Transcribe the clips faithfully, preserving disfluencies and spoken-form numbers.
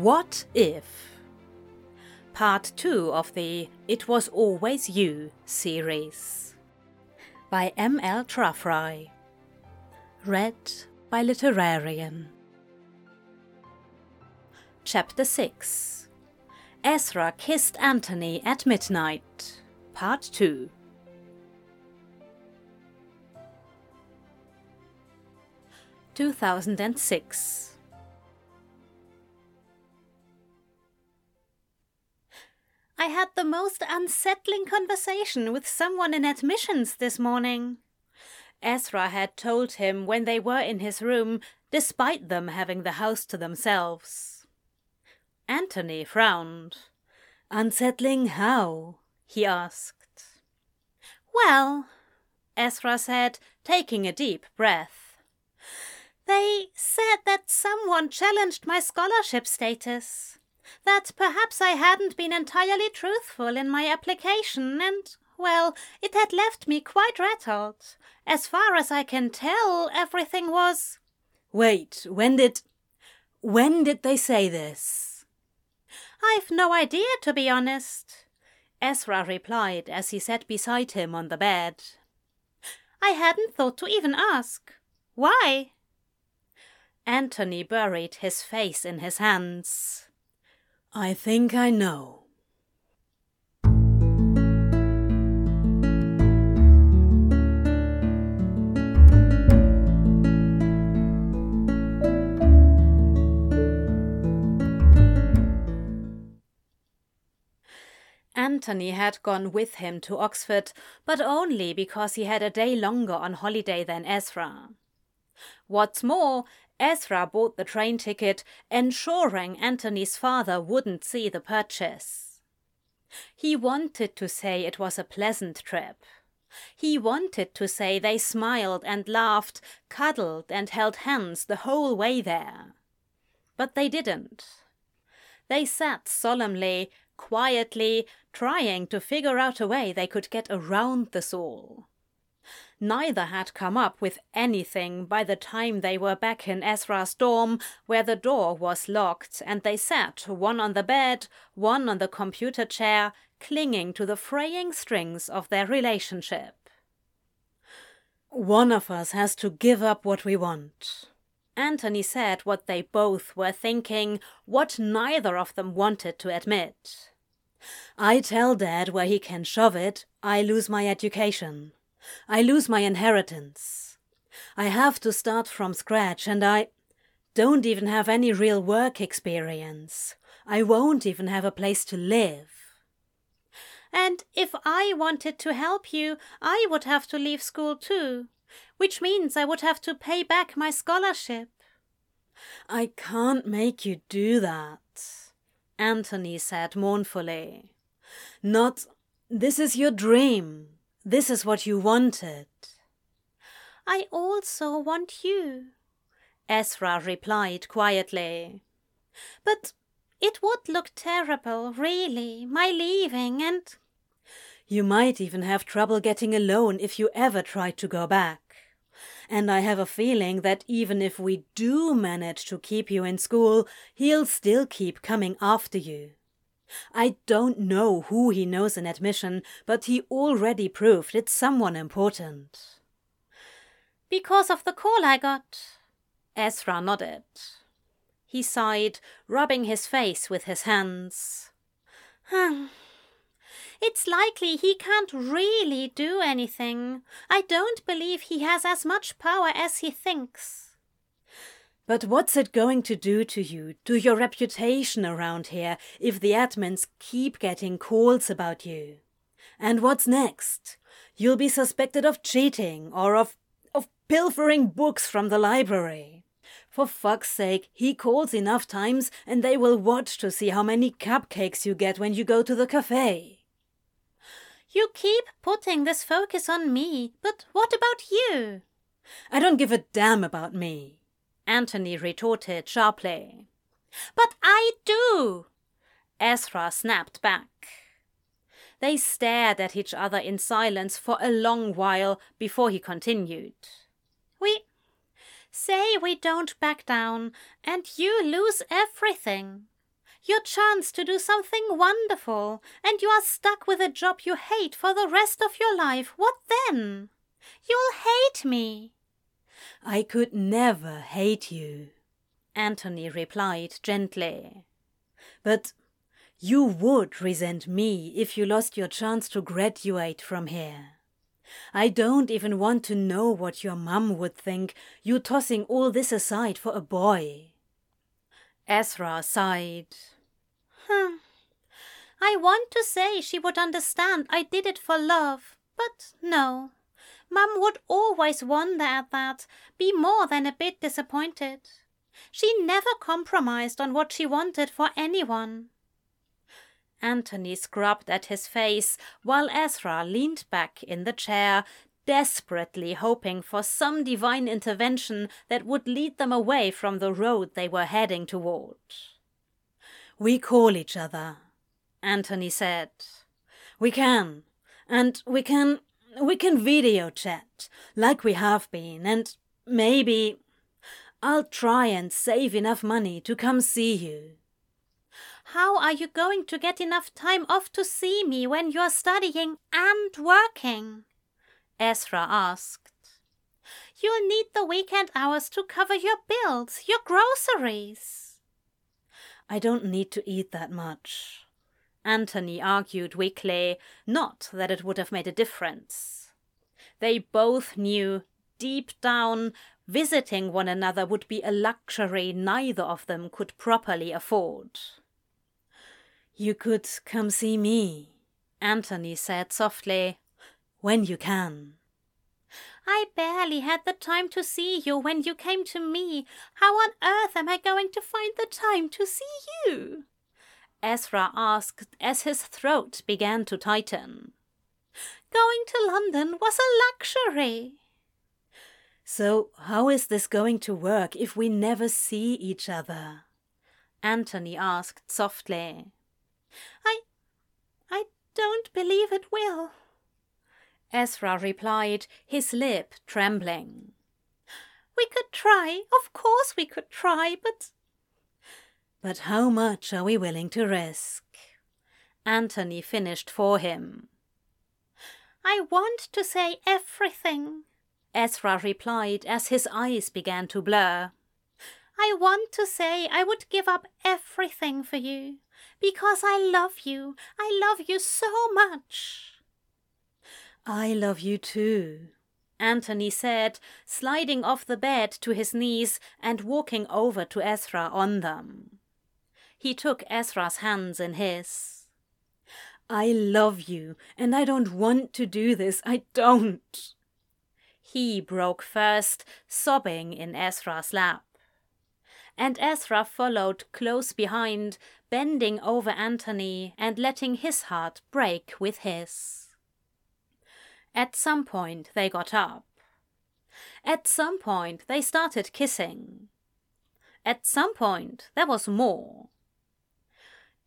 What If? Part two of the It Was Always You series by M. L. Trafry. Read by Literarian. Chapter six. Ezra Kissed Anthony at Midnight. Part two. two thousand six. I had the most unsettling conversation with someone in admissions this morning. Ezra had told him when they were in his room, despite them having the house to themselves. Anthony frowned. "Unsettling how?" he asked. "Well," Ezra said, taking a deep breath, "they said that someone challenged my scholarship status. That perhaps I hadn't been entirely truthful in my application, and, well, it had left me quite rattled. As far as I can tell, everything was—" "Wait, when did... when did they say this?" "I've no idea, to be honest," Ezra replied as he sat beside him on the bed. "I hadn't thought to even ask. Why?" Anthony buried his face in his hands. "I think I know." Anthony had gone with him to Oxford, but only because he had a day longer on holiday than Ezra. What's more, Ezra bought the train ticket, ensuring Anthony's father wouldn't see the purchase. He wanted to say it was a pleasant trip. He wanted to say they smiled and laughed, cuddled and held hands the whole way there. But they didn't. They sat solemnly, quietly, trying to figure out a way they could get around this all. Neither had come up with anything by the time they were back in Ezra's dorm, where the door was locked, and they sat, one on the bed, one on the computer chair, clinging to the fraying strings of their relationship. "One of us has to give up what we want." Anthony said what they both were thinking, what neither of them wanted to admit. "I tell Dad where he can shove it, I lose my education. I lose my inheritance. I have to start from scratch, and I don't even have any real work experience. I won't even have a place to live." "And if I wanted to help you, I would have to leave school too, which means I would have to pay back my scholarship." "I can't make you do that," Anthony said mournfully. "Not, this is your dream. This is what you wanted." "I also want you," Ezra replied quietly. "But it would look terrible, really, my leaving, and—" "You might even have trouble getting a loan if you ever tried to go back. And I have a feeling that even if we do manage to keep you in school, he'll still keep coming after you. I don't know who he knows in admission, but he already proved it's someone important." "Because of the call I got," Ezra nodded. He sighed, rubbing his face with his hands. "It's likely he can't really do anything. I don't believe he has as much power as he thinks." "But what's it going to do to you, to your reputation around here, if the admins keep getting calls about you? And what's next? You'll be suspected of cheating or of, of pilfering books from the library. For fuck's sake, he calls enough times and they will watch to see how many cupcakes you get when you go to the cafe." "You keep putting this focus on me, but what about you?" "I don't give a damn about me," Anthony retorted sharply. "But I do!" Ezra snapped back. They stared at each other in silence for a long while before he continued. "We say we don't back down, and you lose everything. your chance to do something wonderful, and you are stuck with a job you hate for the rest of your life. What then? You'll hate me. I could never hate you, Anthony replied gently. But you would resent me if you lost your chance to graduate from here. I don't even want to know what your mum would think, you tossing all this aside for a boy. Ezra sighed. Hmm. I want to say she would understand I did it for love, but no. Mum would always wonder at that, be more than a bit disappointed. She never compromised on what she wanted for anyone. Anthony scrubbed at his face while Ezra leaned back in the chair, desperately hoping for some divine intervention that would lead them away from the road they were heading toward. We call each other, Anthony said. We can, and we can, we can video chat, like we have been, and maybe I'll try and save enough money to come see you. How are you going to get enough time off to see me when you're studying and working? Ezra asked. You'll need the weekend hours to cover your bills, your groceries. I don't need to eat that much, Anthony argued weakly, not that it would have made a difference. They both knew, deep down, visiting one another would be a luxury neither of them could properly afford. You could come see me, Anthony said softly, when you can. I barely had the time to see you when you came to me. How on earth am I going to find the time to see you? Ezra asked as his throat began to tighten. Going to London was a luxury. So how is this going to work if we never see each other? Anthony asked softly. I... I don't believe it will, Ezra replied, his lip trembling. We could try, of course we could try, but... But how much are we willing to risk? Anthony finished for him. I want to say everything, Ezra replied as his eyes began to blur. I want to say I would give up everything for you. Because I love you. I love you so much. I love you too, Anthony said, sliding off the bed to his knees and walking over to Ezra on them. He took Ezra's hands in his. I love you, and I don't want to do this. I don't. He broke first, sobbing in Ezra's lap. And Ezra followed close behind, bending over Anthony and letting his heart break with his. At some point they got up. At some point they started kissing. At some point there was more.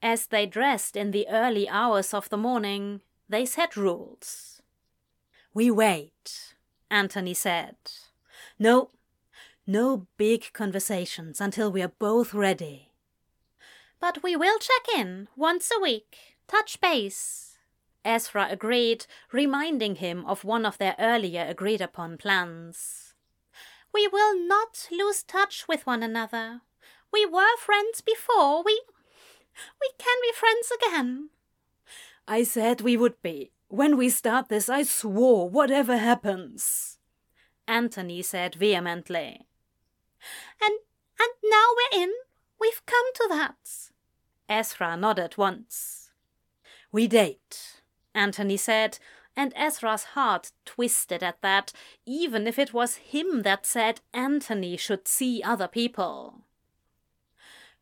As they dressed in the early hours of the morning, they set rules. We wait, Anthony said. No, no big conversations until we are both ready. But we will check in once a week. Touch base, Ezra agreed, reminding him of one of their earlier agreed-upon plans. We will not lose touch with one another. We were friends before. We, we can be friends again. I said we would be. When we start this, I swore whatever happens, Anthony said vehemently. And and now we're in. We've come to that. Ezra nodded once. We date, Anthony said, and Ezra's heart twisted at that, even if it was him that said Anthony should see other people.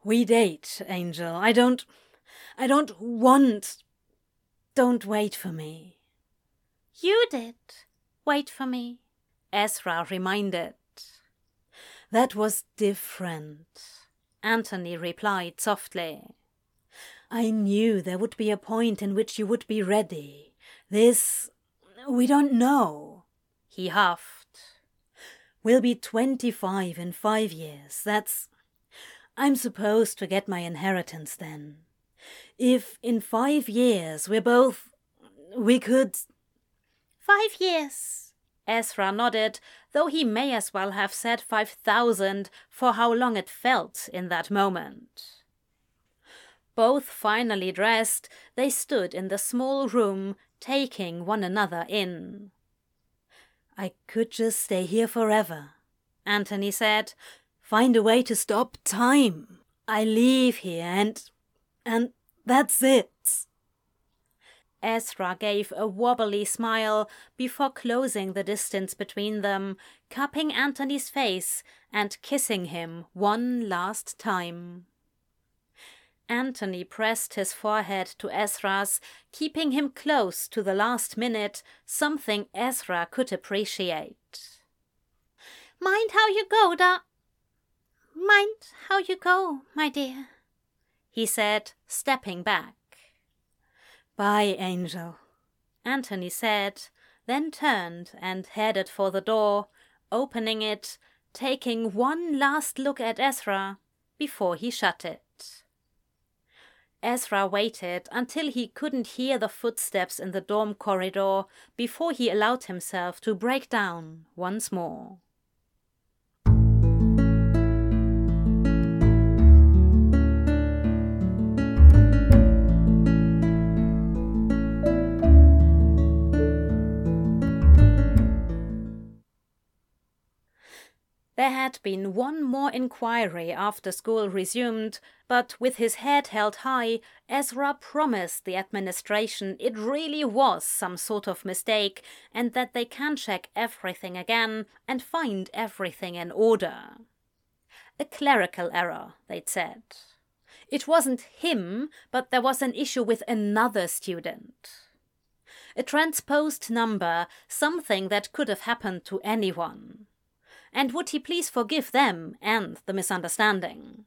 We date, Angel. I don't... I don't want... Don't wait for me. You did wait for me, Ezra reminded. That was different, Anthony replied softly. I knew there would be a point in which you would be ready. This... we don't know, he huffed. We'll be twenty-five in five years. That's... I'm supposed to get my inheritance then. If in five years we're both... we could... Five years. Ezra nodded, though he may as well have said five thousand for how long it felt in that moment. Both finally dressed, they stood in the small room, taking one another in. I could just stay here forever, Anthony said. Find a way to stop time. I leave here and... and that's it. Ezra gave a wobbly smile before closing the distance between them, cupping Anthony's face and kissing him one last time. Anthony pressed his forehead to Ezra's, keeping him close to the last minute, something Ezra could appreciate. Mind how you go, da... Mind how you go, my dear, he said, stepping back. Bye, Angel, Anthony said, then turned and headed for the door, opening it, taking one last look at Ezra before he shut it. Ezra waited until he couldn't hear the footsteps in the dorm corridor before he allowed himself to break down once more. There had been one more inquiry after school resumed, but with his head held high, Ezra promised the administration it really was some sort of mistake and that they can check everything again and find everything in order. A clerical error, they'd said. It wasn't him, but there was an issue with another student. A transposed number, something that could have happened to anyone. And would he please forgive them and the misunderstanding?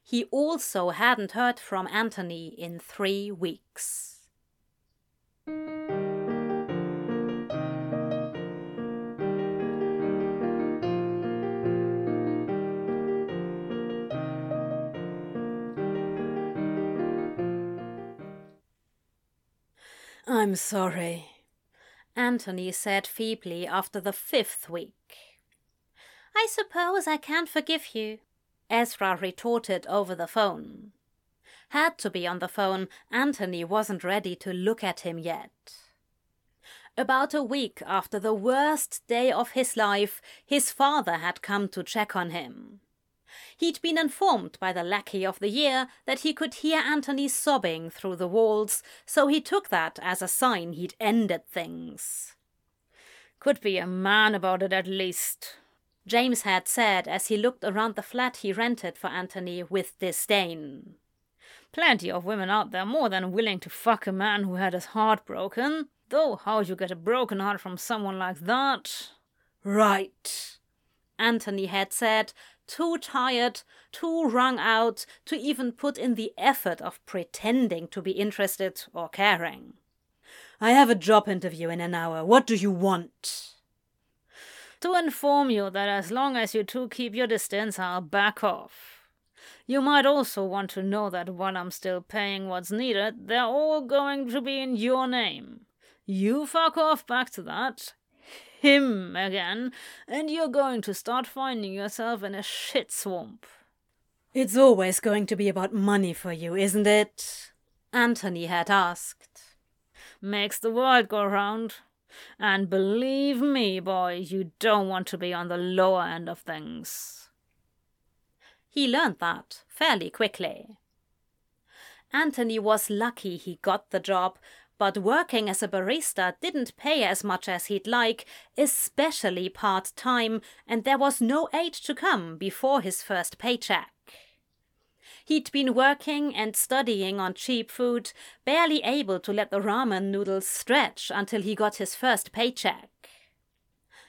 He also hadn't heard from Anthony in three weeks. I'm sorry, Anthony said feebly after the fifth week. I suppose I can't forgive you, Ezra retorted over the phone. Had to be on the phone, Anthony wasn't ready to look at him yet. About a week after the worst day of his life, his father had come to check on him. He'd been informed by the lackey of the year that he could hear Anthony sobbing through the walls, so he took that as a sign he'd ended things. Could be a man about it at least, James had said as he looked around the flat he rented for Anthony with disdain. Plenty of women out there more than willing to fuck a man who had his heart broken, though how'd you get a broken heart from someone like that? Right, Anthony had said, too tired, too wrung out to even put in the effort of pretending to be interested or caring. I have a job interview in an hour. What do you want? To inform you that as long as you two keep your distance, I'll back off. You might also want to know that while I'm still paying what's needed, they're all going to be in your name. You fuck off back to that, him again, and you're going to start finding yourself in a shit swamp. It's always going to be about money for you, isn't it? Anthony had asked. Makes the world go round. And believe me, boy, you don't want to be on the lower end of things. He learned that fairly quickly. Anthony was lucky he got the job, but working as a barista didn't pay as much as he'd like, especially part-time, and there was no aid to come before his first paycheck. He'd been working and studying on cheap food, barely able to let the ramen noodles stretch until he got his first paycheck.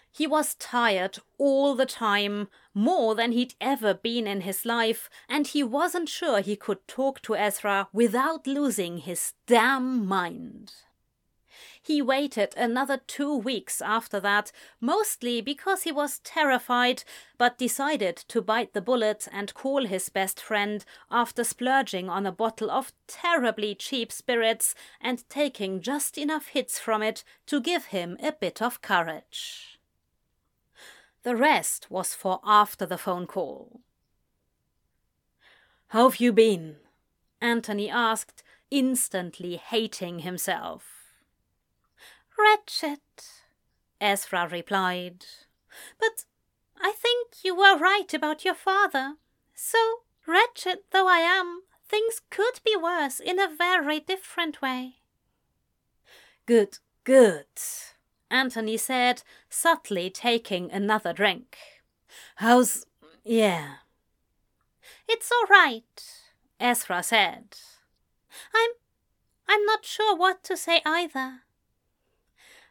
He was tired all the time, more than he'd ever been in his life, and he wasn't sure he could talk to Ezra without losing his damn mind. He waited another two weeks after that, mostly because he was terrified, but decided to bite the bullet and call his best friend after splurging on a bottle of terribly cheap spirits and taking just enough hits from it to give him a bit of courage. The rest was for after the phone call. "How've you been?" Anthony asked, instantly hating himself. "Wretched," Ezra replied. "But I think you were right about your father. So, wretched though I am, things could be worse in a very different way." "Good, good," Anthony said, subtly taking another drink. "How's... yeah." "It's all right," Ezra said. I'm... I'm not sure what to say either."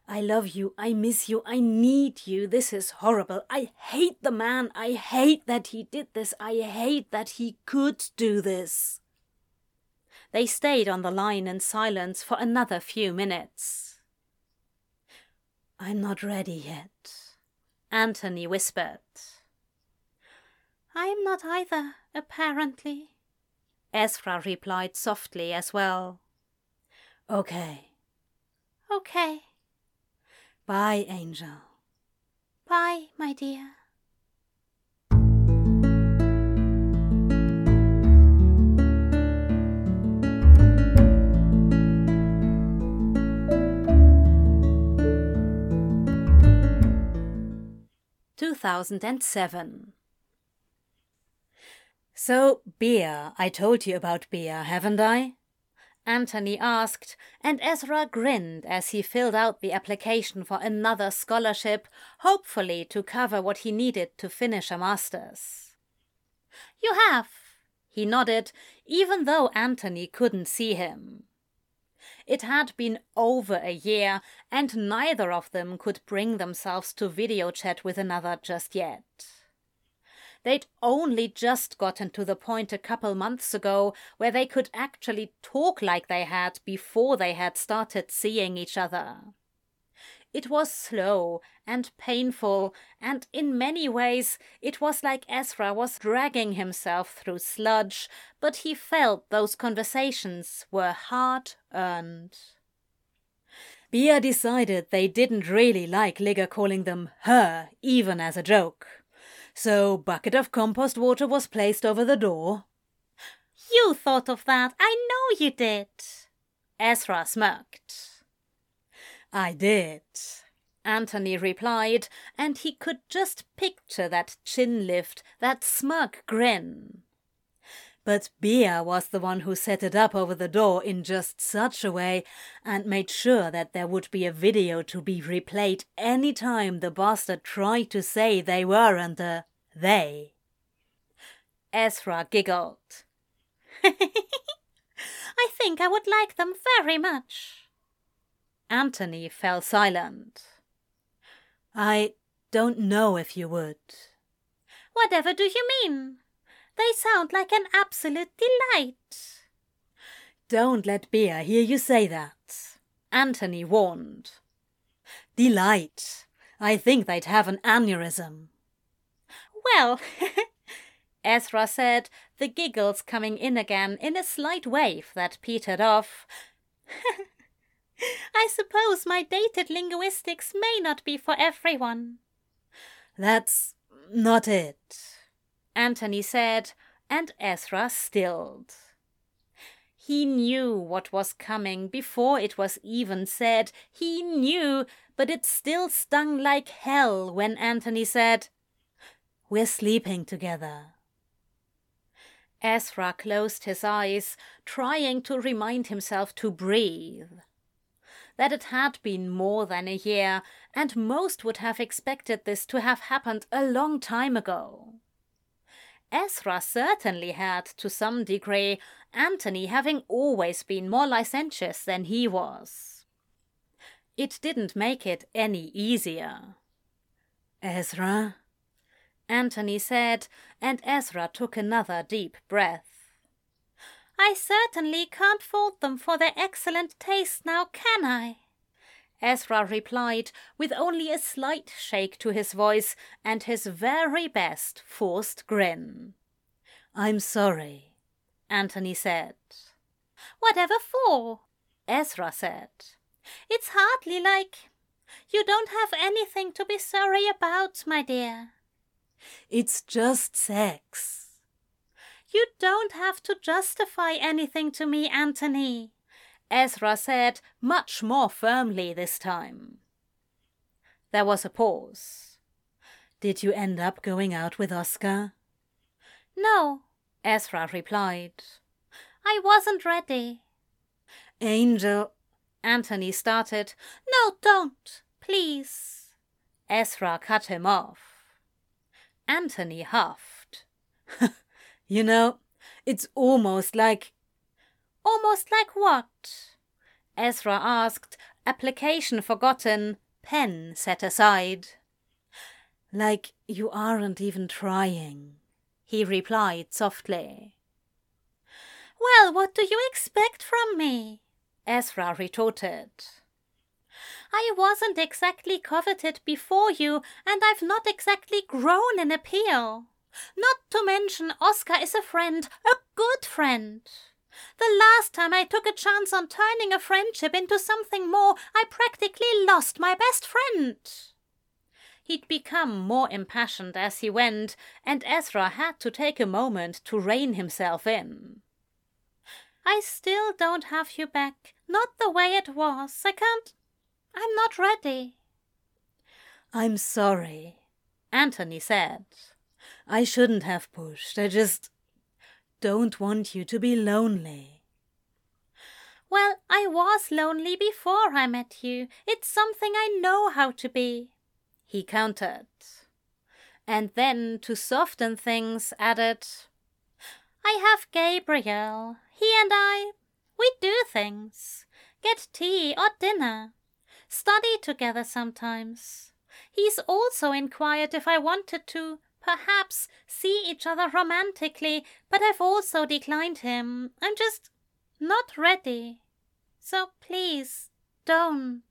"I love you, I miss you, I need you, this is horrible. I hate the man, I hate that he did this, I hate that he could do this." They stayed on the line in silence for another few minutes. "I'm not ready yet," Anthony whispered. "I'm not either, apparently," Ezra replied softly as well. "Okay." "Okay." "Bye, Angel." "Bye, my dear." two thousand seven. "So, beer, I told you about beer, haven't I?" Anthony asked, and Ezra grinned as he filled out the application for another scholarship, hopefully to cover what he needed to finish a master's. "You have," he nodded, even though Anthony couldn't see him. It had been over a year, and neither of them could bring themselves to video chat with another just yet. They'd only just gotten to the point a couple months ago where they could actually talk like they had before they had started seeing each other. It was slow and painful, and in many ways it was like Ezra was dragging himself through sludge, but he felt those conversations were hard-earned. Bea decided they didn't really like Ligger calling them her, even as a joke. So, bucket of compost water was placed over the door. "You thought of that, I know you did," Ezra smirked. "I did," Anthony replied, and he could just picture that chin lift, that smirk grin. But Bea was the one who set it up over the door in just such a way and made sure that there would be a video to be replayed any time the bastard tried to say they weren't a they. Ezra giggled. "I think I would like them very much." Anthony fell silent. "I don't know if you would." "Whatever do you mean? They sound like an absolute delight." "Don't let Bea hear you say that," Anthony warned. "Delight. I think they'd have an aneurysm." "Well," Ezra said, the giggles coming in again in a slight wave that petered off. "I suppose my dated linguistics may not be for everyone." "That's not it," Anthony said, and Ezra stilled. He knew what was coming before it was even said. He knew, but it still stung like hell when Anthony said, "We're sleeping together." Ezra closed his eyes, trying to remind himself to breathe. That it had been more than a year, and most would have expected this to have happened a long time ago. Ezra certainly had, to some degree, Anthony having always been more licentious than he was. It didn't make it any easier. "Ezra?" Anthony said, and Ezra took another deep breath. "I certainly can't fault them for their excellent taste now, can I?" Ezra replied, with only a slight shake to his voice and his very best forced grin. "I'm sorry," Anthony said. "Whatever for?" Ezra said. "It's hardly like... You don't have anything to be sorry about, my dear." "It's just sex." "You don't have to justify anything to me, Anthony," Ezra said, much more firmly this time. There was a pause. "Did you end up going out with Oscar?" "No," Ezra replied. "I wasn't ready." "Angel..." Anthony started. "No, don't, please." Ezra cut him off. Anthony huffed. "You know, it's almost like..." "Almost like what?" Ezra asked, application forgotten, pen set aside. "Like you aren't even trying," he replied softly. "Well, what do you expect from me?" Ezra retorted. "I wasn't exactly coveted before you, and I've not exactly grown in appeal. Not to mention Oscar is a friend, a good friend. The last time I took a chance on turning a friendship into something more, I practically lost my best friend." He'd become more impassioned as he went, and Ezra had to take a moment to rein himself in. "I still don't have you back. Not the way it was. I can't... I'm not ready." "I'm sorry," Anthony said. "I shouldn't have pushed. I just don't want you to be lonely." "Well, I was lonely before I met you. It's something I know how to be," he countered. And then, to soften things, added, "I have Gabriel. He and I, we do things, get tea or dinner, study together sometimes. He's also inquired if I wanted to, perhaps, see each other romantically, but I've also declined him. I'm just not ready. So please, don't."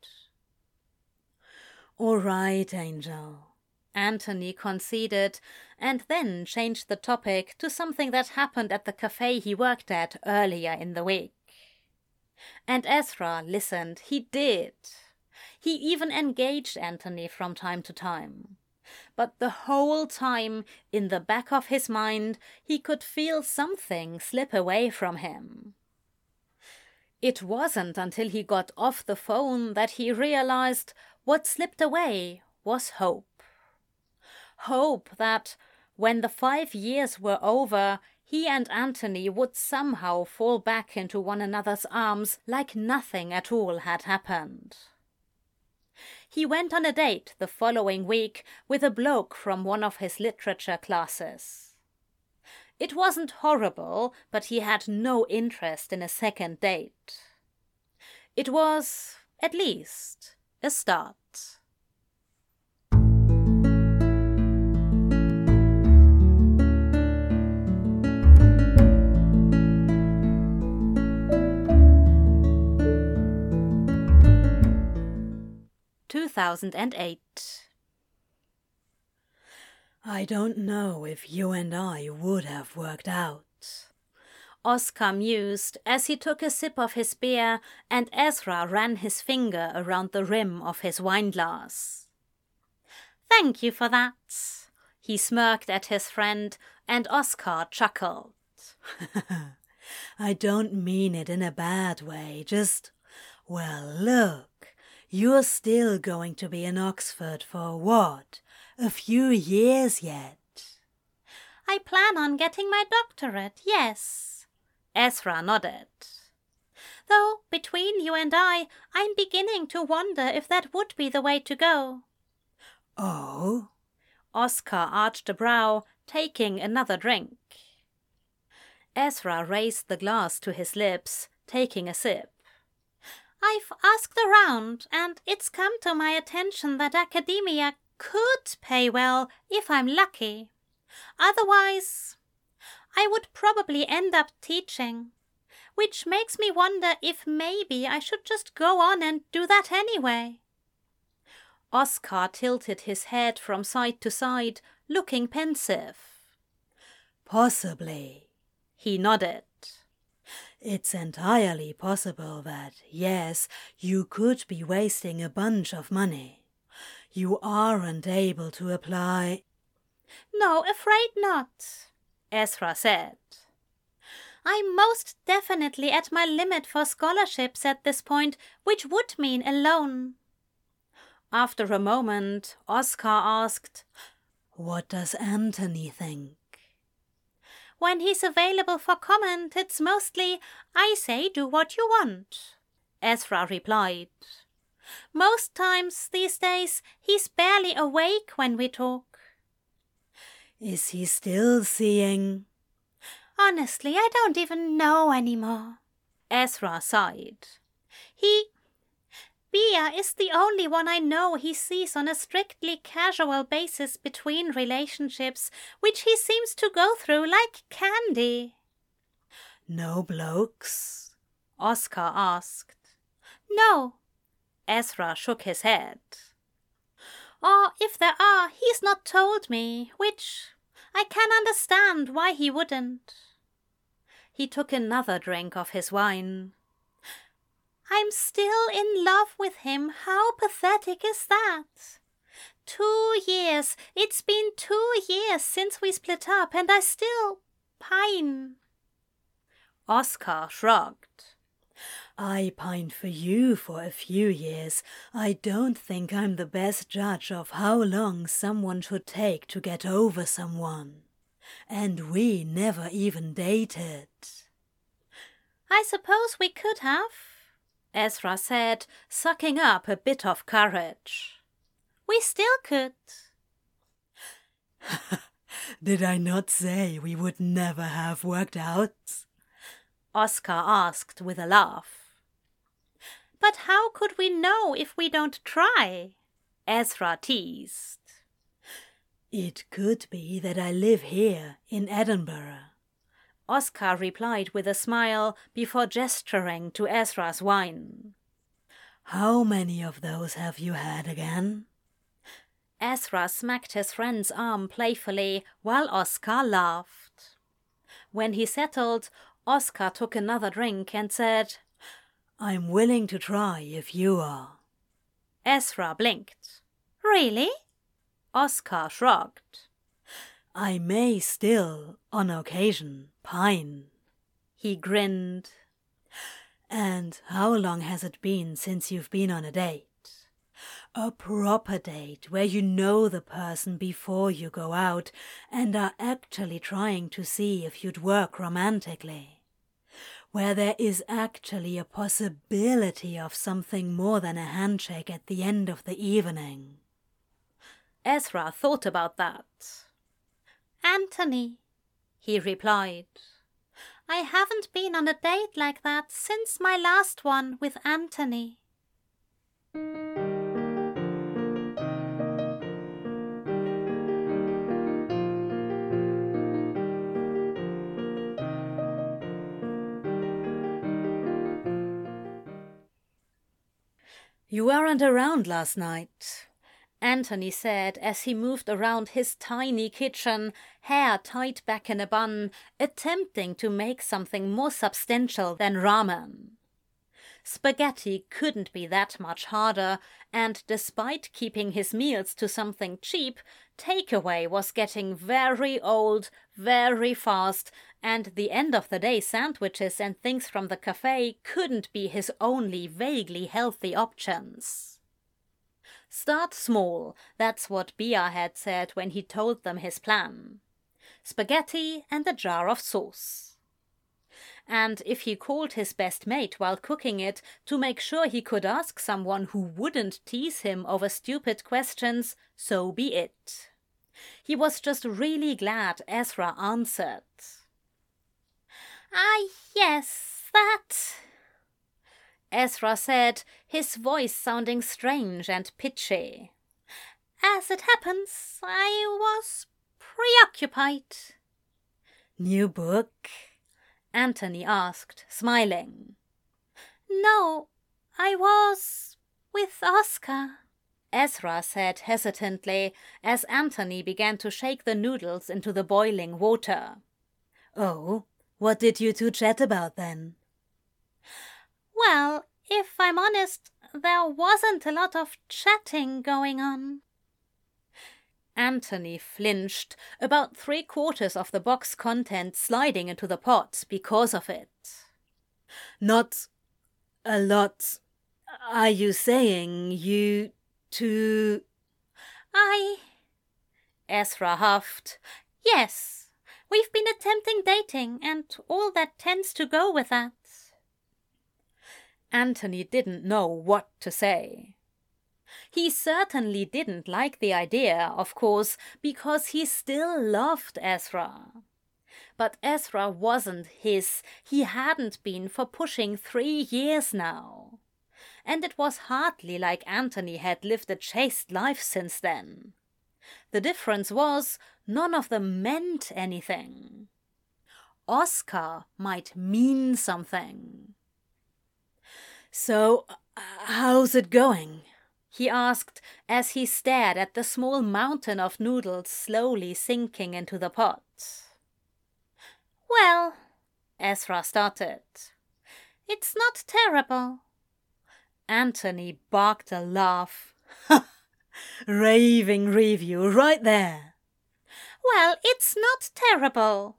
"All right, Angel," Anthony conceded, and then changed the topic to something that happened at the cafe he worked at earlier in the week. And Ezra listened. He did. He even engaged Anthony from time to time. But the whole time, in the back of his mind, he could feel something slip away from him. It wasn't until he got off the phone that he realized what slipped away was hope. Hope that, when the five years were over, he and Anthony would somehow fall back into one another's arms like nothing at all had happened. He went on a date the following week with a bloke from one of his literature classes. It wasn't horrible, but he had no interest in a second date. It was, at least, a start. two thousand eight. "I don't know if you and I would have worked out," Oscar mused as he took a sip of his beer and Ezra ran his finger around the rim of his wineglass. "Thank you for that," he smirked at his friend, and Oscar chuckled. "I don't mean it in a bad way, just, well, look. You're still going to be in Oxford for what? A few years yet?" "I plan on getting my doctorate, yes," Ezra nodded. "Though, between you and I, I'm beginning to wonder if that would be the way to go." "Oh?" Oscar arched a brow, taking another drink. Ezra raised the glass to his lips, taking a sip. "I've asked around, and it's come to my attention that academia could pay well if I'm lucky. Otherwise, I would probably end up teaching, which makes me wonder if maybe I should just go on and do that anyway. Oscar tilted his head from side to side, looking pensive. Possibly, he nodded. It's entirely possible that, yes, you could be wasting a bunch of money. You aren't able to apply. No, afraid not, Ezra said. I'm most definitely at my limit for scholarships at this point, which would mean a loan. After a moment, Oscar asked, What does Anthony think? When he's available for comment, it's mostly, I say do what you want, Ezra replied. Most times these days, he's barely awake when we talk. Is he still seeing? Honestly, I don't even know anymore, Ezra sighed. He... Bea is the only one I know he sees on a strictly casual basis between relationships, which he seems to go through like candy. No blokes? Oscar asked. No. Ezra shook his head. Or if there are, he's not told me, which I can understand why he wouldn't. He took another drink of his wine. I'm still in love with him. How pathetic is that? Two years. It's been two years since we split up and I still pine. Oscar shrugged. I pined for you for a few years. I don't think I'm the best judge of how long someone should take to get over someone. And we never even dated. I suppose we could have. Ezra said, sucking up a bit of courage. We still could. Did I not say we would never have worked out? Oscar asked with a laugh. But how could we know if we don't try? Ezra teased. It could be that I live here in Edinburgh. Oscar replied with a smile before gesturing to Ezra's wine. How many of those have you had again? Ezra smacked his friend's arm playfully while Oscar laughed. When he settled, Oscar took another drink and said, I'm willing to try if you are. Ezra blinked. Really? Oscar shrugged. I may still, on occasion, pine. He grinned. And how long has it been since you've been on a date? A proper date where you know the person before you go out and are actually trying to see if you'd work romantically. Where there is actually a possibility of something more than a handshake at the end of the evening. Ezra thought about that. Anthony, he replied. I haven't been on a date like that since my last one with Anthony. You weren't around last night, Anthony said as he moved around his tiny kitchen, hair tied back in a bun, attempting to make something more substantial than ramen. Spaghetti couldn't be that much harder, and despite keeping his meals to something cheap, takeaway was getting very old, very fast, and the end-of-the-day sandwiches and things from the cafe couldn't be his only vaguely healthy options. Start small, that's what Bea had said when he told them his plan. Spaghetti and a jar of sauce. And if he called his best mate while cooking it to make sure he could ask someone who wouldn't tease him over stupid questions, so be it. He was just really glad Ezra answered. Ah, yes, that... Ezra said, his voice sounding strange and pitchy. As it happens, I was preoccupied. New book? Anthony asked, smiling. "No, I was with Oscar," Ezra said hesitantly, as Anthony began to shake the noodles into the boiling water. "Oh, what did you two chat about then?" "Well, if I'm honest, there wasn't a lot of chatting going on." Anthony flinched, about three-quarters of the box content sliding into the pot because of it. "Not a lot. Are you saying you two—" "I—" Ezra huffed. "Yes, we've been attempting dating and all that tends to go with that." Anthony didn't know what to say. He certainly didn't like the idea, of course, because he still loved Ezra. But Ezra wasn't his. He hadn't been for pushing three years now. And it was hardly like Anthony had lived a chaste life since then. The difference was, none of them meant anything. Oscar might mean something. "So, uh, how's it going?" he asked, as he stared at the small mountain of noodles slowly sinking into the pot. "Well," Ezra started, "it's not terrible." Anthony barked a laugh. "Raving review right there." "Well, it's not terrible,"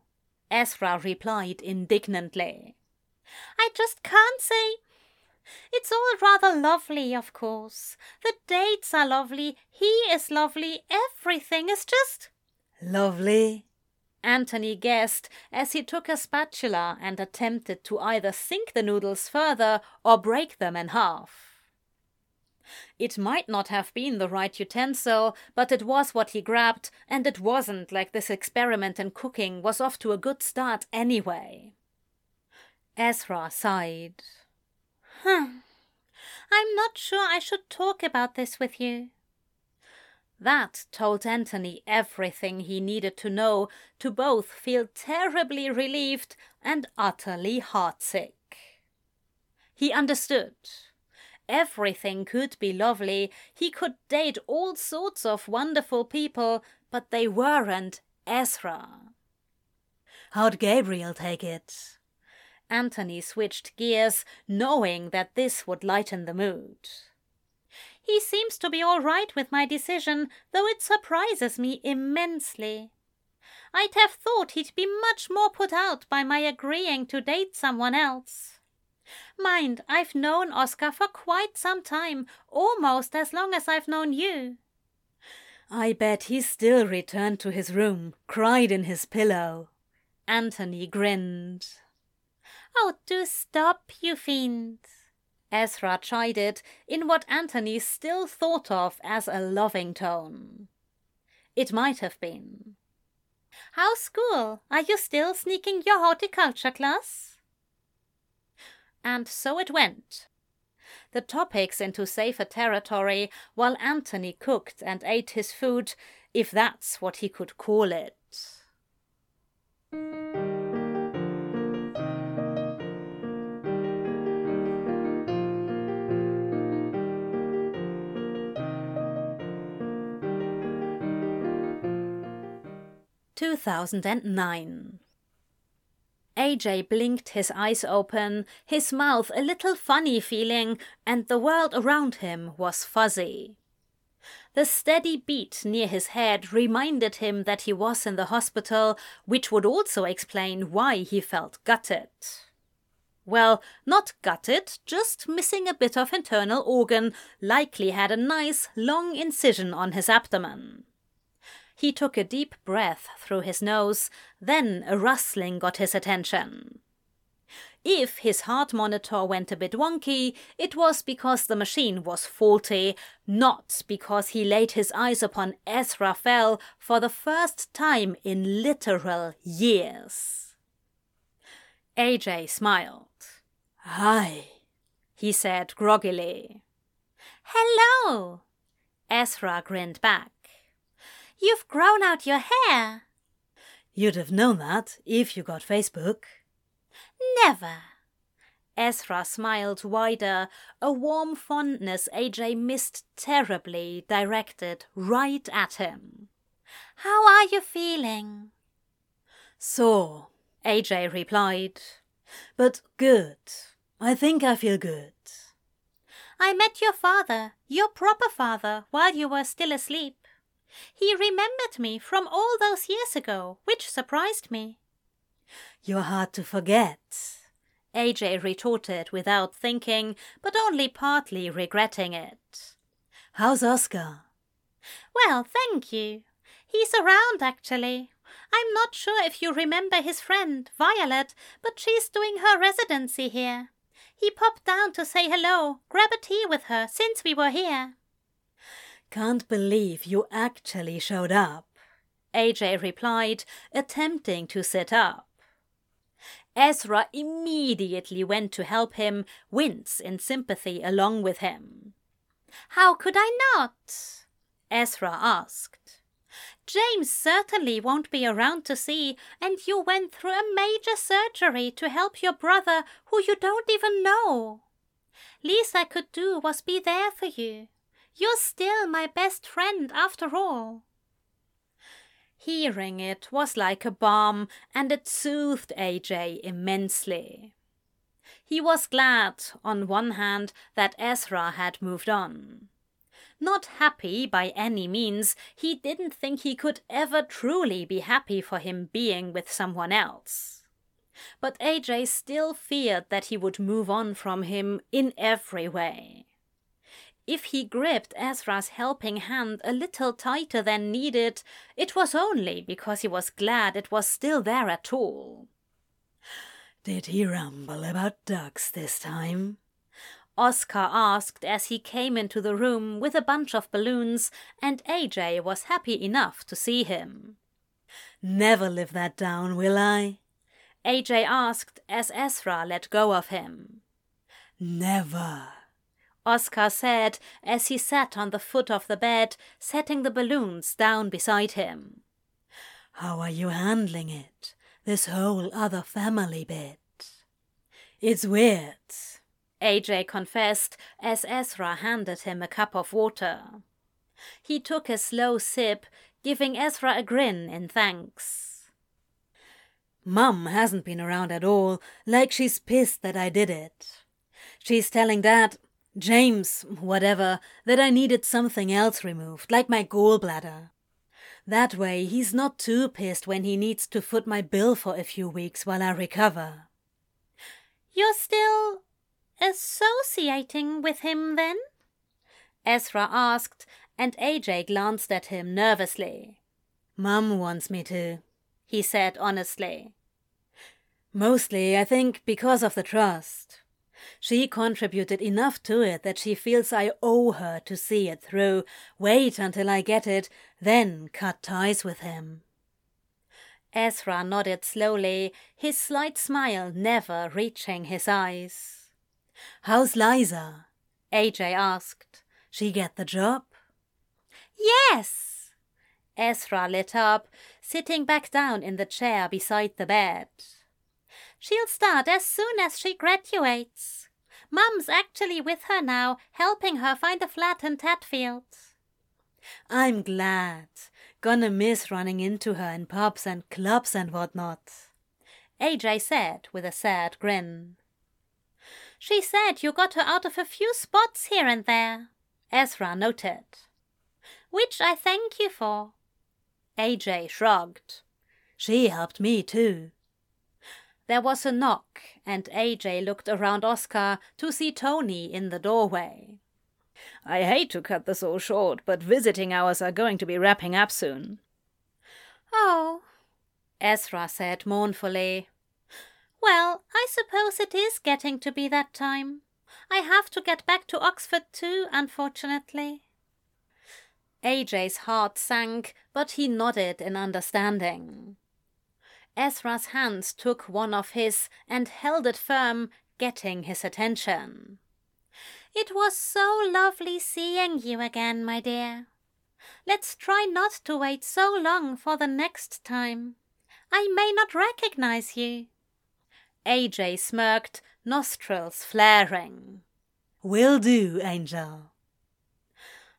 Ezra replied indignantly. "I just can't say. It's all rather lovely, of course. The dates are lovely, he is lovely, everything is just—" "Lovely?" Anthony guessed as he took a spatula and attempted to either sink the noodles further or break them in half. It might not have been the right utensil, but it was what he grabbed, and it wasn't like this experiment in cooking was off to a good start anyway. Ezra sighed. "Hmm, I'm not sure I should talk about this with you." That told Anthony everything he needed to know to both feel terribly relieved and utterly heartsick. He understood. Everything could be lovely, he could date all sorts of wonderful people, but they weren't Ezra. "How'd Gabriel take it?" Anthony switched gears, knowing that this would lighten the mood. "He seems to be all right with my decision, though it surprises me immensely. I'd have thought he'd be much more put out by my agreeing to date someone else. Mind, I've known Oscar for quite some time, almost as long as I've known you." "I bet he still returned to his room, cried in his pillow." Anthony grinned. "Oh, do stop, you fiend," Ezra chided in what Anthony still thought of as a loving tone. It might have been. "How's school? Are you still sneaking your horticulture class?" And so it went. The topics into safer territory while Anthony cooked and ate his food, if that's what he could call it. two thousand nine. A J blinked his eyes open, his mouth a little funny feeling, and the world around him was fuzzy. The steady beat near his head reminded him that he was in the hospital, which would also explain why he felt gutted. Well, not gutted, just missing a bit of internal organ, likely had a nice, long incision on his abdomen. He took a deep breath through his nose, then a rustling got his attention. If his heart monitor went a bit wonky, it was because the machine was faulty, not because he laid his eyes upon Ezra Fell for the first time in literal years. A J smiled. "Hi," he said groggily. "Hello," Ezra grinned back. "You've grown out your hair." "You'd have known that if you got Facebook." Never. Ezra smiled wider, a warm fondness A J missed terribly directed right at him. How are you feeling? Sore, A J replied. But good. I think I feel good. I met your father, your proper father, while you were still asleep. He remembered me from all those years ago, which surprised me. You're hard to forget, A J retorted without thinking, but only partly regretting it. How's Oscar? Well, thank you. He's around, actually. I'm not sure if you remember his friend, Violet, but she's doing her residency here. He popped down to say hello, grab a tea with her since we were here. Can't believe you actually showed up, A J replied, attempting to sit up. Ezra immediately went to help him, wince in sympathy along with him. How could I not? Ezra asked. James certainly won't be around to see, and you went through a major surgery to help your brother who you don't even know. Least I could do was be there for you. You're still my best friend after all. Hearing it was like a balm, and it soothed A J immensely. He was glad, on one hand, that Ezra had moved on. Not happy by any means, he didn't think he could ever truly be happy for him being with someone else. But A J still feared that he would move on from him in every way. If he gripped Ezra's helping hand a little tighter than needed, it was only because he was glad it was still there at all. Did he ramble about ducks this time? Oscar asked as he came into the room with a bunch of balloons, and A J was happy enough to see him. Never live that down, will I? A J asked as Ezra let go of him. Never. Oscar said as he sat on the foot of the bed, setting the balloons down beside him. How are you handling it, this whole other family bit? It's weird, A J confessed as Ezra handed him a cup of water. He took a slow sip, giving Ezra a grin in thanks. Mum hasn't been around at all, like she's pissed that I did it. She's telling Dad... James, whatever, that I needed something else removed, like my gallbladder. That way he's not too pissed when he needs to foot my bill for a few weeks while I recover. You're still associating with him then? Ezra asked, and A J glanced at him nervously. Mum wants me to, he said honestly. Mostly, I think, because of the trust. She contributed enough to it that she feels I owe her to see it through, wait until I get it, then cut ties with him. Ezra nodded slowly, his slight smile never reaching his eyes. How's Liza? A J asked. She get the job? Yes! Ezra lit up, sitting back down in the chair beside the bed. She'll start as soon as she graduates. Mum's actually with her now, helping her find a flat in Tadfield. I'm glad. Gonna miss running into her in pubs and clubs and whatnot, A J said with a sad grin. She said you got her out of a few spots here and there, Ezra noted. Which I thank you for. A J shrugged. She helped me too. There was a knock, and A J looked around Oscar to see Tony in the doorway. I hate to cut this all short, but visiting hours are going to be wrapping up soon. Oh, Ezra said mournfully. Well, I suppose it is getting to be that time. I have to get back to Oxford too, unfortunately. A J's heart sank, but he nodded in understanding. Ezra's hands took one of his and held it firm, getting his attention. It was so lovely seeing you again, my dear. Let's try not to wait so long for the next time. I may not recognize you. A J smirked, nostrils flaring. "Will do, Angel."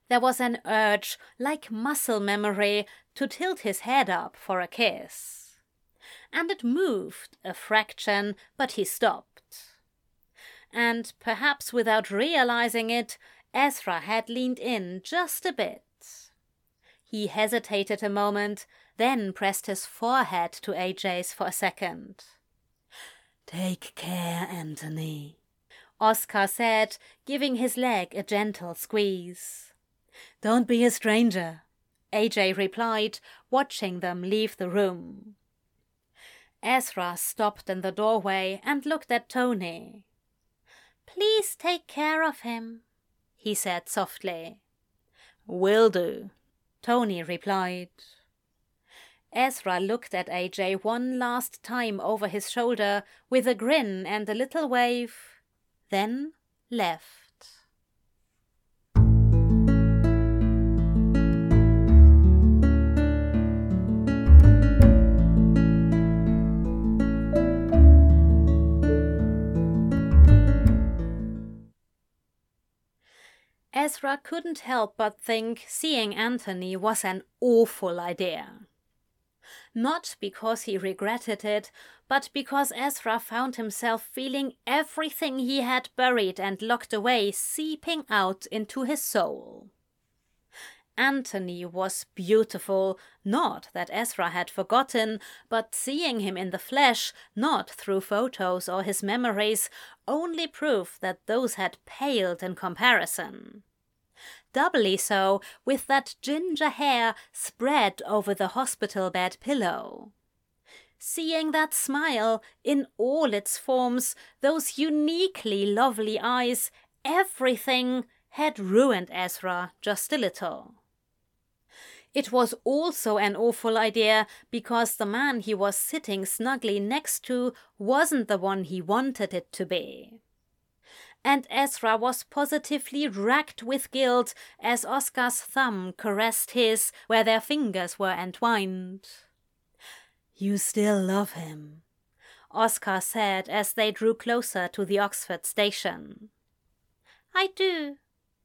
There was an urge, like muscle memory, to tilt his head up for a kiss. And it moved a fraction, but he stopped. And, perhaps without realizing it, Ezra had leaned in just a bit. He hesitated a moment, then pressed his forehead to A J's for a second. "Take care, Anthony," Oscar said, giving his leg a gentle squeeze. "Don't be a stranger," A J replied, watching them leave the room. Ezra stopped in the doorway and looked at Tony. "Please take care of him," he said softly. "Will do," Tony replied. Ezra looked at A J one last time over his shoulder with a grin and a little wave, then left. Ezra couldn't help but think seeing Anthony was an awful idea. Not because he regretted it, but because Ezra found himself feeling everything he had buried and locked away seeping out into his soul. Anthony was beautiful, not that Ezra had forgotten, but seeing him in the flesh, not through photos or his memories, only proof that those had paled in comparison. Doubly so with that ginger hair spread over the hospital bed pillow. Seeing that smile in all its forms, those uniquely lovely eyes, everything had ruined Ezra just a little. It was also an awful idea because the man he was sitting snugly next to wasn't the one he wanted it to be. And Ezra was positively racked with guilt as Oscar's thumb caressed his where their fingers were entwined. "You still love him," Oscar said as they drew closer to the Oxford station. "I do,"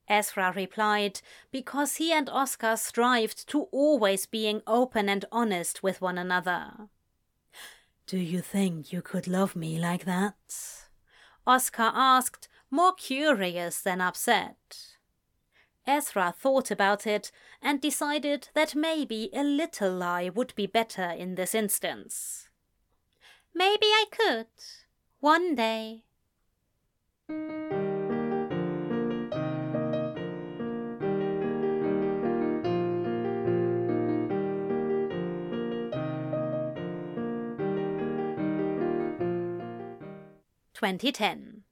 Ezra replied, because he and Oscar strived to always being open and honest with one another. "Do you think you could love me like that?" Oscar asked, more curious than upset. Ezra thought about it and decided that maybe a little lie would be better in this instance. "Maybe I could. One day." twenty ten.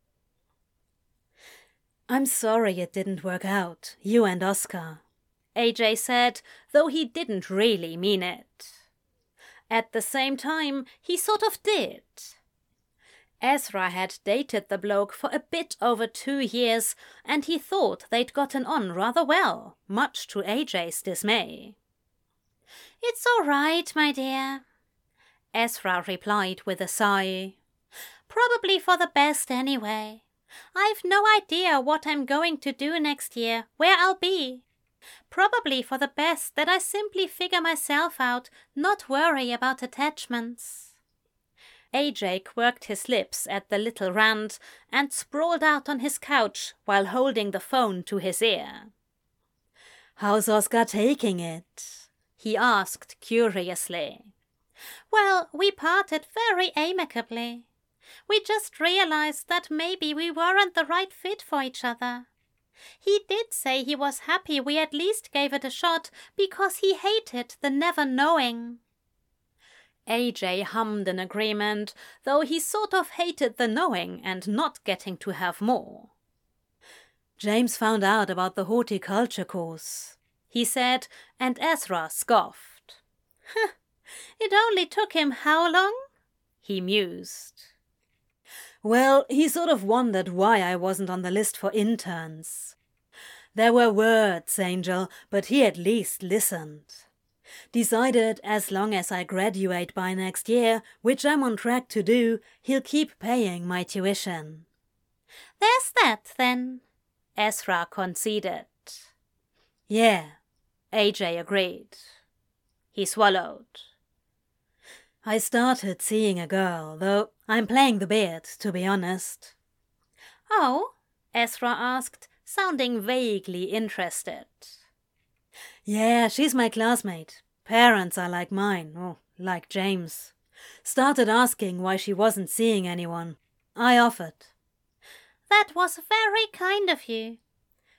"I'm sorry it didn't work out, you and Oscar," A J said, though he didn't really mean it. At the same time, he sort of did. Ezra had dated the bloke for a bit over two years, and he thought they'd gotten on rather well, much to A J's dismay. "It's all right, my dear," Ezra replied with a sigh. "Probably for the best anyway. I've no idea what I'm going to do next year, where I'll be. Probably for the best that I simply figure myself out, not worry about attachments." A J quirked his lips at the little rant and sprawled out on his couch while holding the phone to his ear. "How's Oscar taking it?" he asked curiously. "Well, we parted very amicably. We just realized that maybe we weren't the right fit for each other. He did say he was happy we at least gave it a shot because he hated the never knowing." A J hummed an agreement, though he sort of hated the knowing and not getting to have more. "James found out about the horticulture course," he said, and Ezra scoffed. "It only took him how long?" he mused. "Well, he sort of wondered why I wasn't on the list for interns. There were words, Angel, but he at least listened. decided as long as I graduate by next year, which I'm on track to do, he'll keep paying my tuition. There's that, then, Ezra conceded. Yeah, A J agreed. He swallowed. I started seeing a girl, though I'm playing the beard, to be honest. Oh? Ezra asked, sounding vaguely interested. Yeah, she's my classmate. Parents are like mine, or like James. Started asking why she wasn't seeing anyone. I offered. That was very kind of you.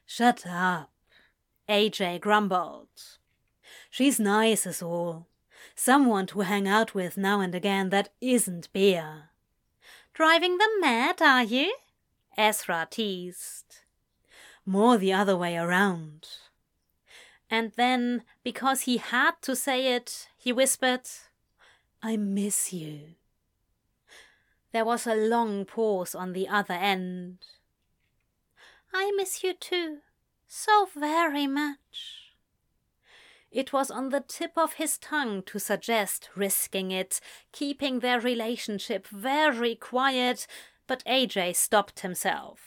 Shut up, A J grumbled. She's nice as all. Someone to hang out with now and again that isn't beer. Driving them mad, are you? Ezra teased. More the other way around. And then, because he had to say it, he whispered, I miss you. There was a long pause on the other end. I miss you too, so very much. It was on the tip of his tongue to suggest risking it, keeping their relationship very quiet, but A J stopped himself.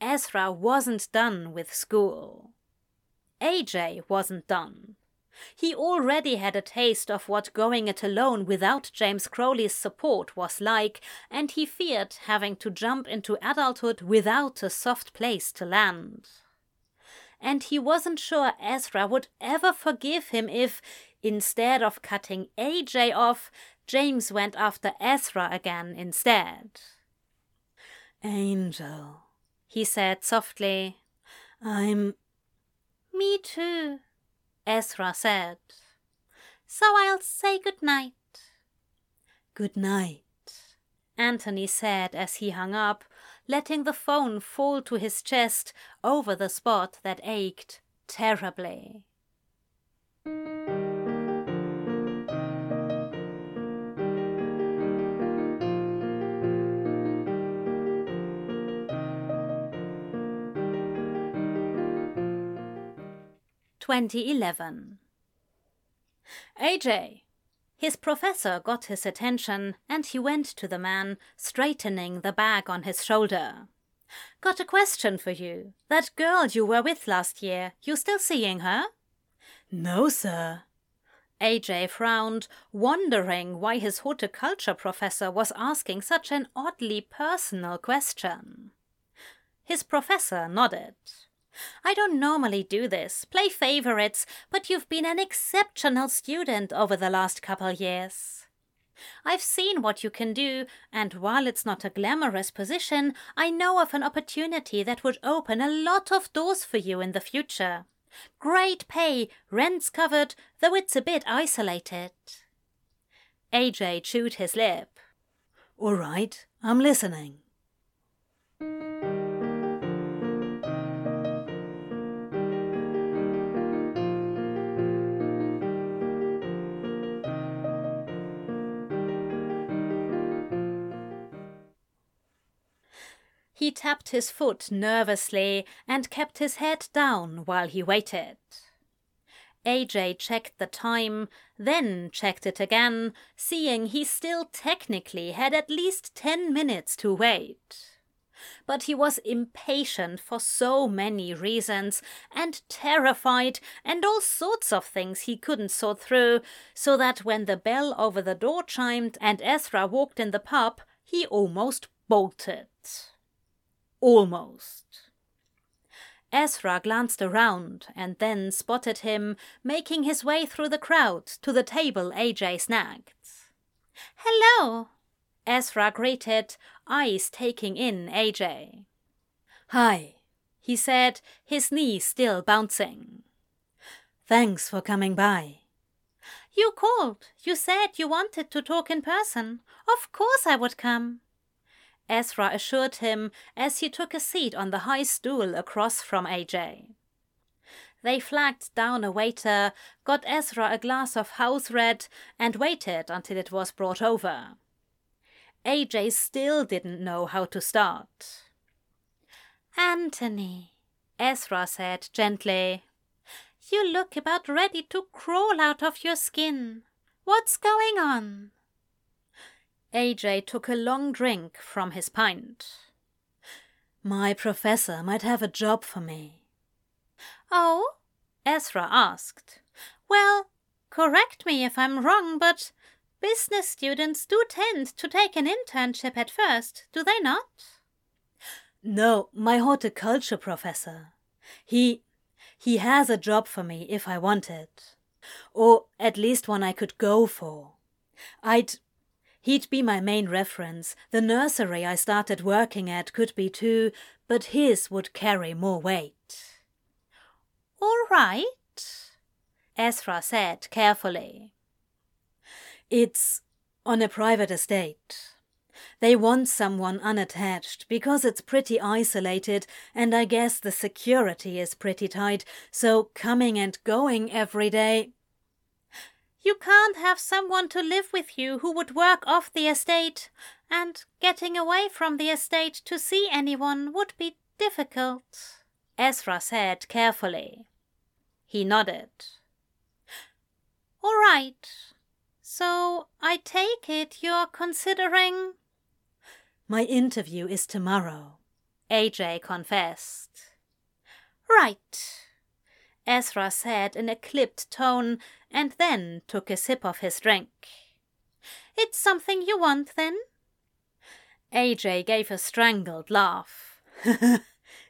Ezra wasn't done with school. A J wasn't done. He already had a taste of what going it alone without James Crowley's support was like, and he feared having to jump into adulthood without a soft place to land. And he wasn't sure Ezra would ever forgive him if, instead of cutting A J off, James went after Ezra again instead. Angel, he said softly, I'm... Me too, Ezra said. So I'll say good night. Good night, Anthony said as he hung up, letting the phone fall to his chest over the spot that ached terribly. twenty eleven. A J! His professor got his attention, and he went to the man, straightening the bag on his shoulder. Got a question for you. That girl you were with last year, you still seeing her? No, sir. A J frowned, wondering why his horticulture professor was asking such an oddly personal question. His professor nodded. I don't normally do this, play favorites, but you've been an exceptional student over the last couple years. I've seen what you can do, and while it's not a glamorous position, I know of an opportunity that would open a lot of doors for you in the future. Great pay, rent's covered, though it's a bit isolated. A J chewed his lip. All right, I'm listening. He tapped his foot nervously and kept his head down while he waited. A J checked the time, then checked it again, seeing he still technically had at least ten minutes to wait. But he was impatient for so many reasons, and terrified, and all sorts of things he couldn't sort through, so that when the bell over the door chimed and Ezra walked in the pub, he almost bolted. Almost. Ezra glanced around and then spotted him, making his way through the crowd to the table A J snagged. Hello, Ezra greeted, eyes taking in A J. Hi, he said, his knee still bouncing. Thanks for coming by. You called. You said you wanted to talk in person. Of course I would come. Ezra assured him as he took a seat on the high stool across from A J. They flagged down a waiter, got Ezra a glass of house red, and waited until it was brought over. A J still didn't know how to start. Anthony, Ezra said gently. You look about ready to crawl out of your skin. What's going on?" A J took a long drink from his pint. "My professor might have a job for me." "Oh?" Ezra asked. "Well, correct me if I'm wrong, but business students do tend to take an internship at first, do they not?" "No, my horticulture professor. He... He has a job for me if I want it. Or at least one I could go for. I'd... He'd be my main reference. The nursery I started working at could be too, but his would carry more weight." "All right," Ezra said carefully. "It's on a private estate. They want someone unattached because it's pretty isolated and I guess the security is pretty tight, so coming and going every day—" "You can't have someone to live with you who would work off the estate, and getting away from the estate to see anyone would be difficult," Ezra said carefully. He nodded. "All right. So I take it you're considering—" "My interview is tomorrow," A J confessed. "Right," Ezra said in a clipped tone and then took a sip of his drink. "It's something you want, then?" A J gave a strangled laugh.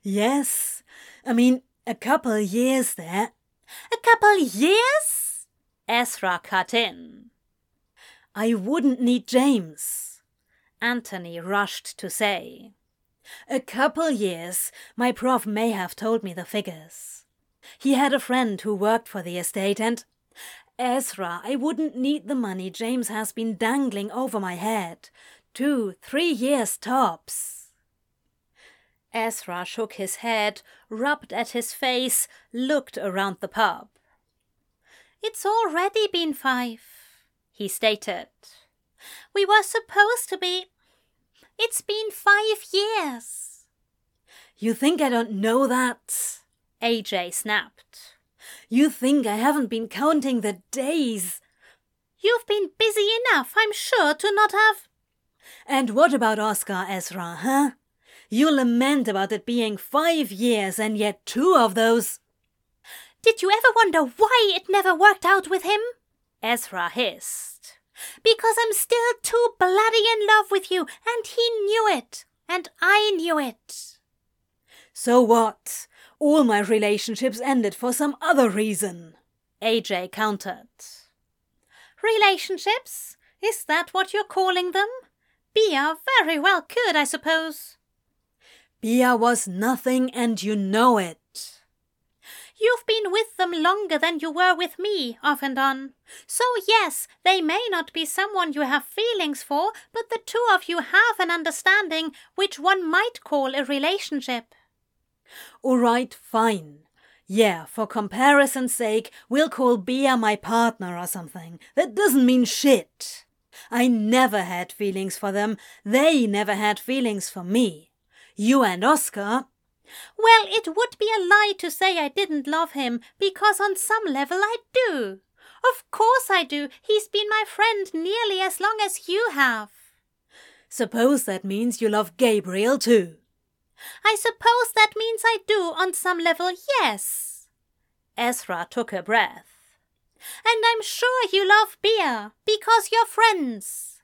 "Yes. I mean, a couple years there—" "A couple years?" Ezra cut in. "I wouldn't need James," Anthony rushed to say. "A couple years. My prof may have told me the figures. He had a friend who worked for the estate and—" "Ezra, I wouldn't need the money James has been dangling over my head. Two, three years tops." Ezra shook his head, rubbed at his face, looked around the pub. "It's already been five," he stated. "We were supposed to be... It's been five years." "You think I don't know that?" A J snapped. "You think I haven't been counting the days?" "You've been busy enough, I'm sure, to not have—" "And what about Oscar, Ezra, huh? You lament about it being five years and yet two of those—" "Did you ever wonder why it never worked out with him?" Ezra hissed. "Because I'm still too bloody in love with you, and he knew it, and I knew it." "So what? All my relationships ended for some other reason," A J countered. "Relationships? Is that what you're calling them? Bia very well could, I suppose." "Bia was nothing and you know it." "You've been with them longer than you were with me, off and on. So yes, they may not be someone you have feelings for, but the two of you have an understanding which one might call a relationship." "All right, fine. Yeah, for comparison's sake, we'll call Bia my partner or something. That doesn't mean shit. I never had feelings for them. They never had feelings for me. You and Oscar—" "Well, it would be a lie to say I didn't love him, because on some level I do. Of course I do. He's been my friend nearly as long as you have." "Suppose that means you love Gabriel too." "I suppose that means I do, on some level, yes." Ezra took a breath. "And I'm sure you love Bia, because you're friends."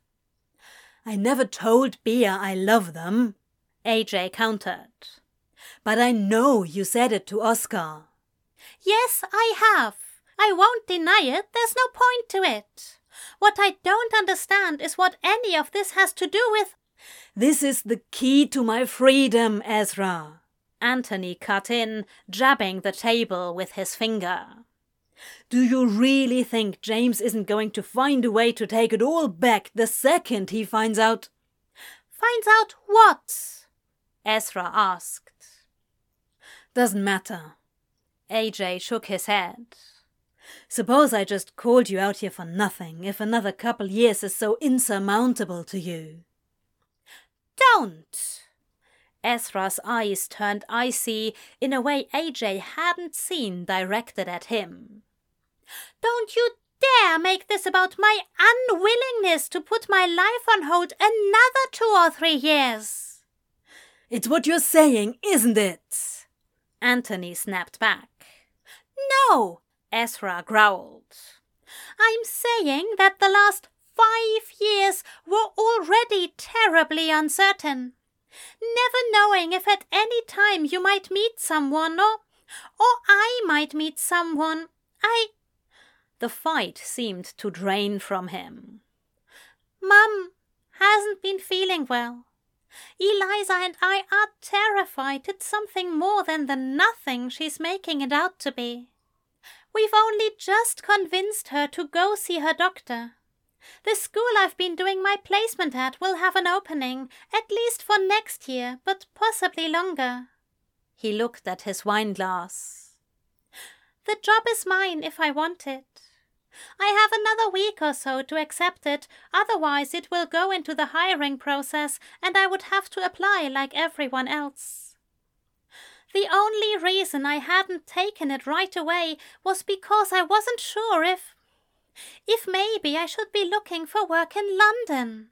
"I never told Bia I love them," A J countered. "But I know you said it to Oscar." "Yes, I have. I won't deny it, there's no point to it. What I don't understand is what any of this has to do with—" "This is the key to my freedom, Ezra," Anthony cut in, jabbing the table with his finger. "Do you really think James isn't going to find a way to take it all back the second he finds out—" "Finds out what?" Ezra asked. "Doesn't matter." A J shook his head. "Suppose I just called you out here for nothing, if another couple years is so insurmountable to you." "Don't!" Ezra's eyes turned icy in a way A J hadn't seen directed at him. "Don't you dare make this about my unwillingness to put my life on hold another two or three years!" "It's what you're saying, isn't it?" Anthony snapped back. "No!" Ezra growled. "I'm saying that the last five years were already terribly uncertain. Never knowing if at any time you might meet someone, or, or I might meet someone, I—" The fight seemed to drain from him. "Mum hasn't been feeling well. Eliza and I are terrified it's something more than the nothing she's making it out to be. We've only just convinced her to go see her doctor. The school I've been doing my placement at will have an opening, at least for next year, but possibly longer." He looked at his wine glass. "The job is mine if I want it. I have another week or so to accept it, otherwise it will go into the hiring process and I would have to apply like everyone else. The only reason I hadn't taken it right away was because I wasn't sure if... if maybe I should be looking for work in London."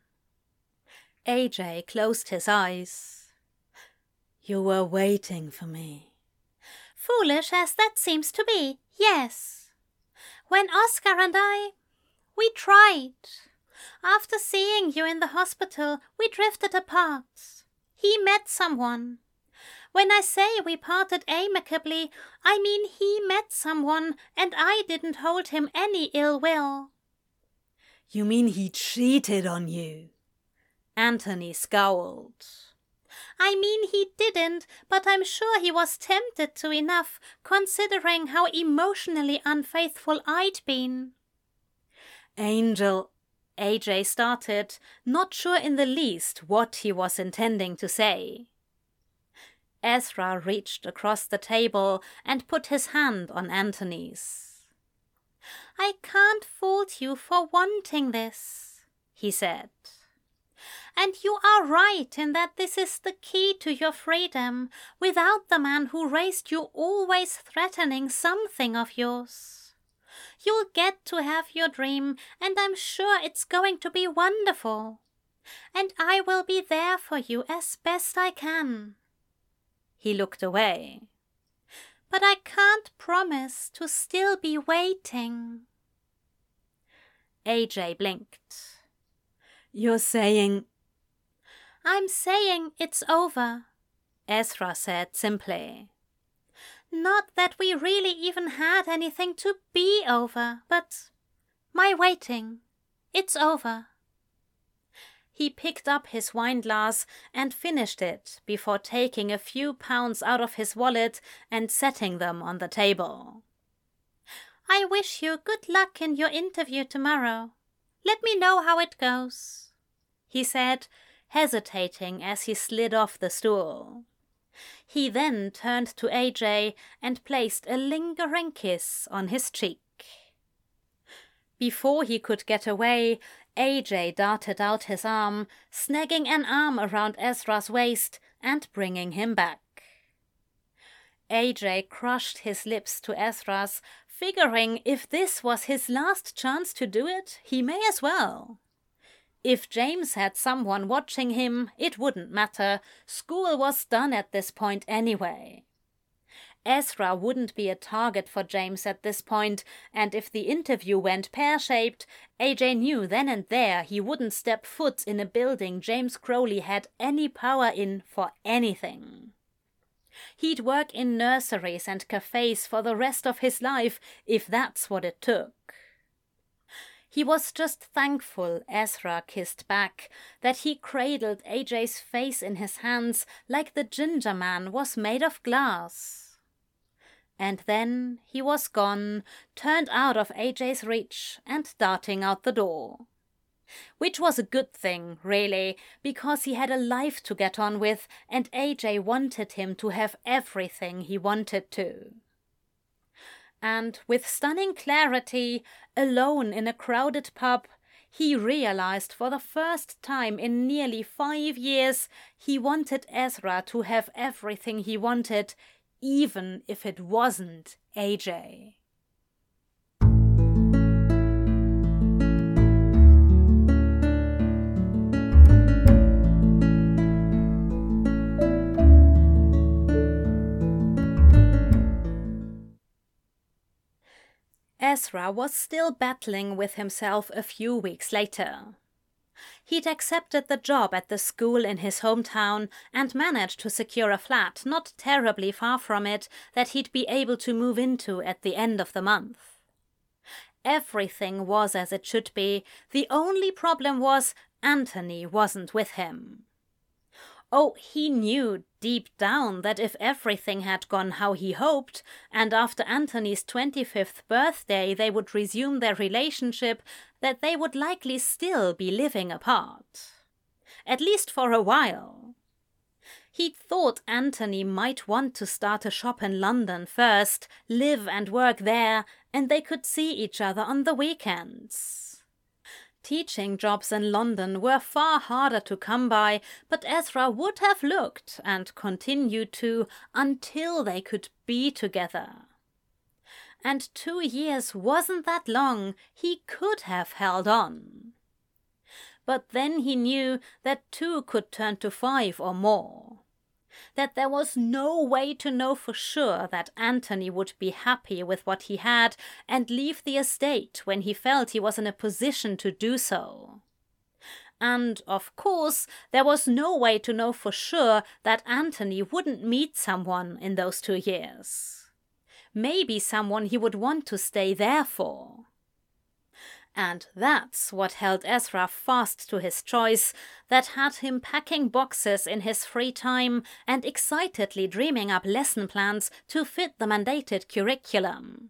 A J closed his eyes. "You were waiting for me." "Foolish as that seems to be, yes. When Oscar and I... we tried. After seeing you in the hospital, we drifted apart. He met someone. When I say we parted amicably, I mean he met someone and I didn't hold him any ill will." "You mean he cheated on you?" Anthony scowled. "I mean he didn't, but I'm sure he was tempted to enough, considering how emotionally unfaithful I'd been." "Angel," A J started, not sure in the least what he was intending to say. Ezra reached across the table and put his hand on Anthony's. "I can't fault you for wanting this," he said. "And you are right in that this is the key to your freedom, without the man who raised you always threatening something of yours. You'll get to have your dream, and I'm sure it's going to be wonderful. And I will be there for you as best I can." He looked away. "But I can't promise to still be waiting." A J blinked. "You're saying—" "I'm saying it's over," Ezra said simply. "Not that we really even had anything to be over, but my waiting, it's over." He picked up his wine glass and finished it before taking a few pounds out of his wallet and setting them on the table. "I wish you good luck in your interview tomorrow. Let me know how it goes," he said, hesitating as he slid off the stool. He then turned to A J and placed a lingering kiss on his cheek. Before he could get away, A J darted out his arm, snagging an arm around Ezra's waist and bringing him back. A J crushed his lips to Ezra's, figuring if this was his last chance to do it, he may as well. If James had someone watching him, it wouldn't matter. School was done at this point anyway. Ezra wouldn't be a target for James at this point, and if the interview went pear-shaped, A J knew then and there he wouldn't step foot in a building James Crowley had any power in for anything. He'd work in nurseries and cafes for the rest of his life, if that's what it took. He was just thankful Ezra kissed back, that he cradled A J's face in his hands like the ginger man was made of glass. And then he was gone, turned out of A J's reach and darting out the door. Which was a good thing, really, because he had a life to get on with and A J wanted him to have everything he wanted to. And with stunning clarity, alone in a crowded pub, he realized for the first time in nearly five years he wanted Ezra to have everything he wanted, even if it wasn't A J. Ezra was still battling with himself a few weeks later. He'd accepted the job at the school in his hometown and managed to secure a flat not terribly far from it that he'd be able to move into at the end of the month. Everything was as it should be. The only problem was Anthony wasn't with him. Oh, he knew deep down that if everything had gone how he hoped, and after Anthony's twenty-fifth birthday they would resume their relationship, that they would likely still be living apart. At least for a while. He'd thought Anthony might want to start a shop in London first, live and work there, and they could see each other on the weekends. Teaching jobs in London were far harder to come by, but Ezra would have looked, and continued to, until they could be together. And two years wasn't that long, he could have held on. But then he knew that two could turn to five or more. That there was no way to know for sure that Anthony would be happy with what he had and leave the estate when he felt he was in a position to do so. And, of course, there was no way to know for sure that Anthony wouldn't meet someone in those two years. Maybe someone he would want to stay there for. And that's what held Ezra fast to his choice, that had him packing boxes in his free time and excitedly dreaming up lesson plans to fit the mandated curriculum.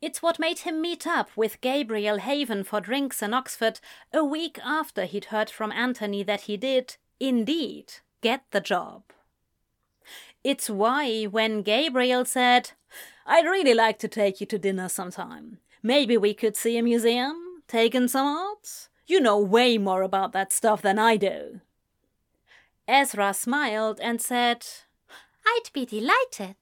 It's what made him meet up with Gabriel Haven for drinks in Oxford a week after he'd heard from Anthony that he did, indeed, get the job. It's why, when Gabriel said, "I'd really like to take you to dinner sometime. Maybe we could see a museum, take in some art. You know way more about that stuff than I do." Ezra smiled and said, "I'd be delighted."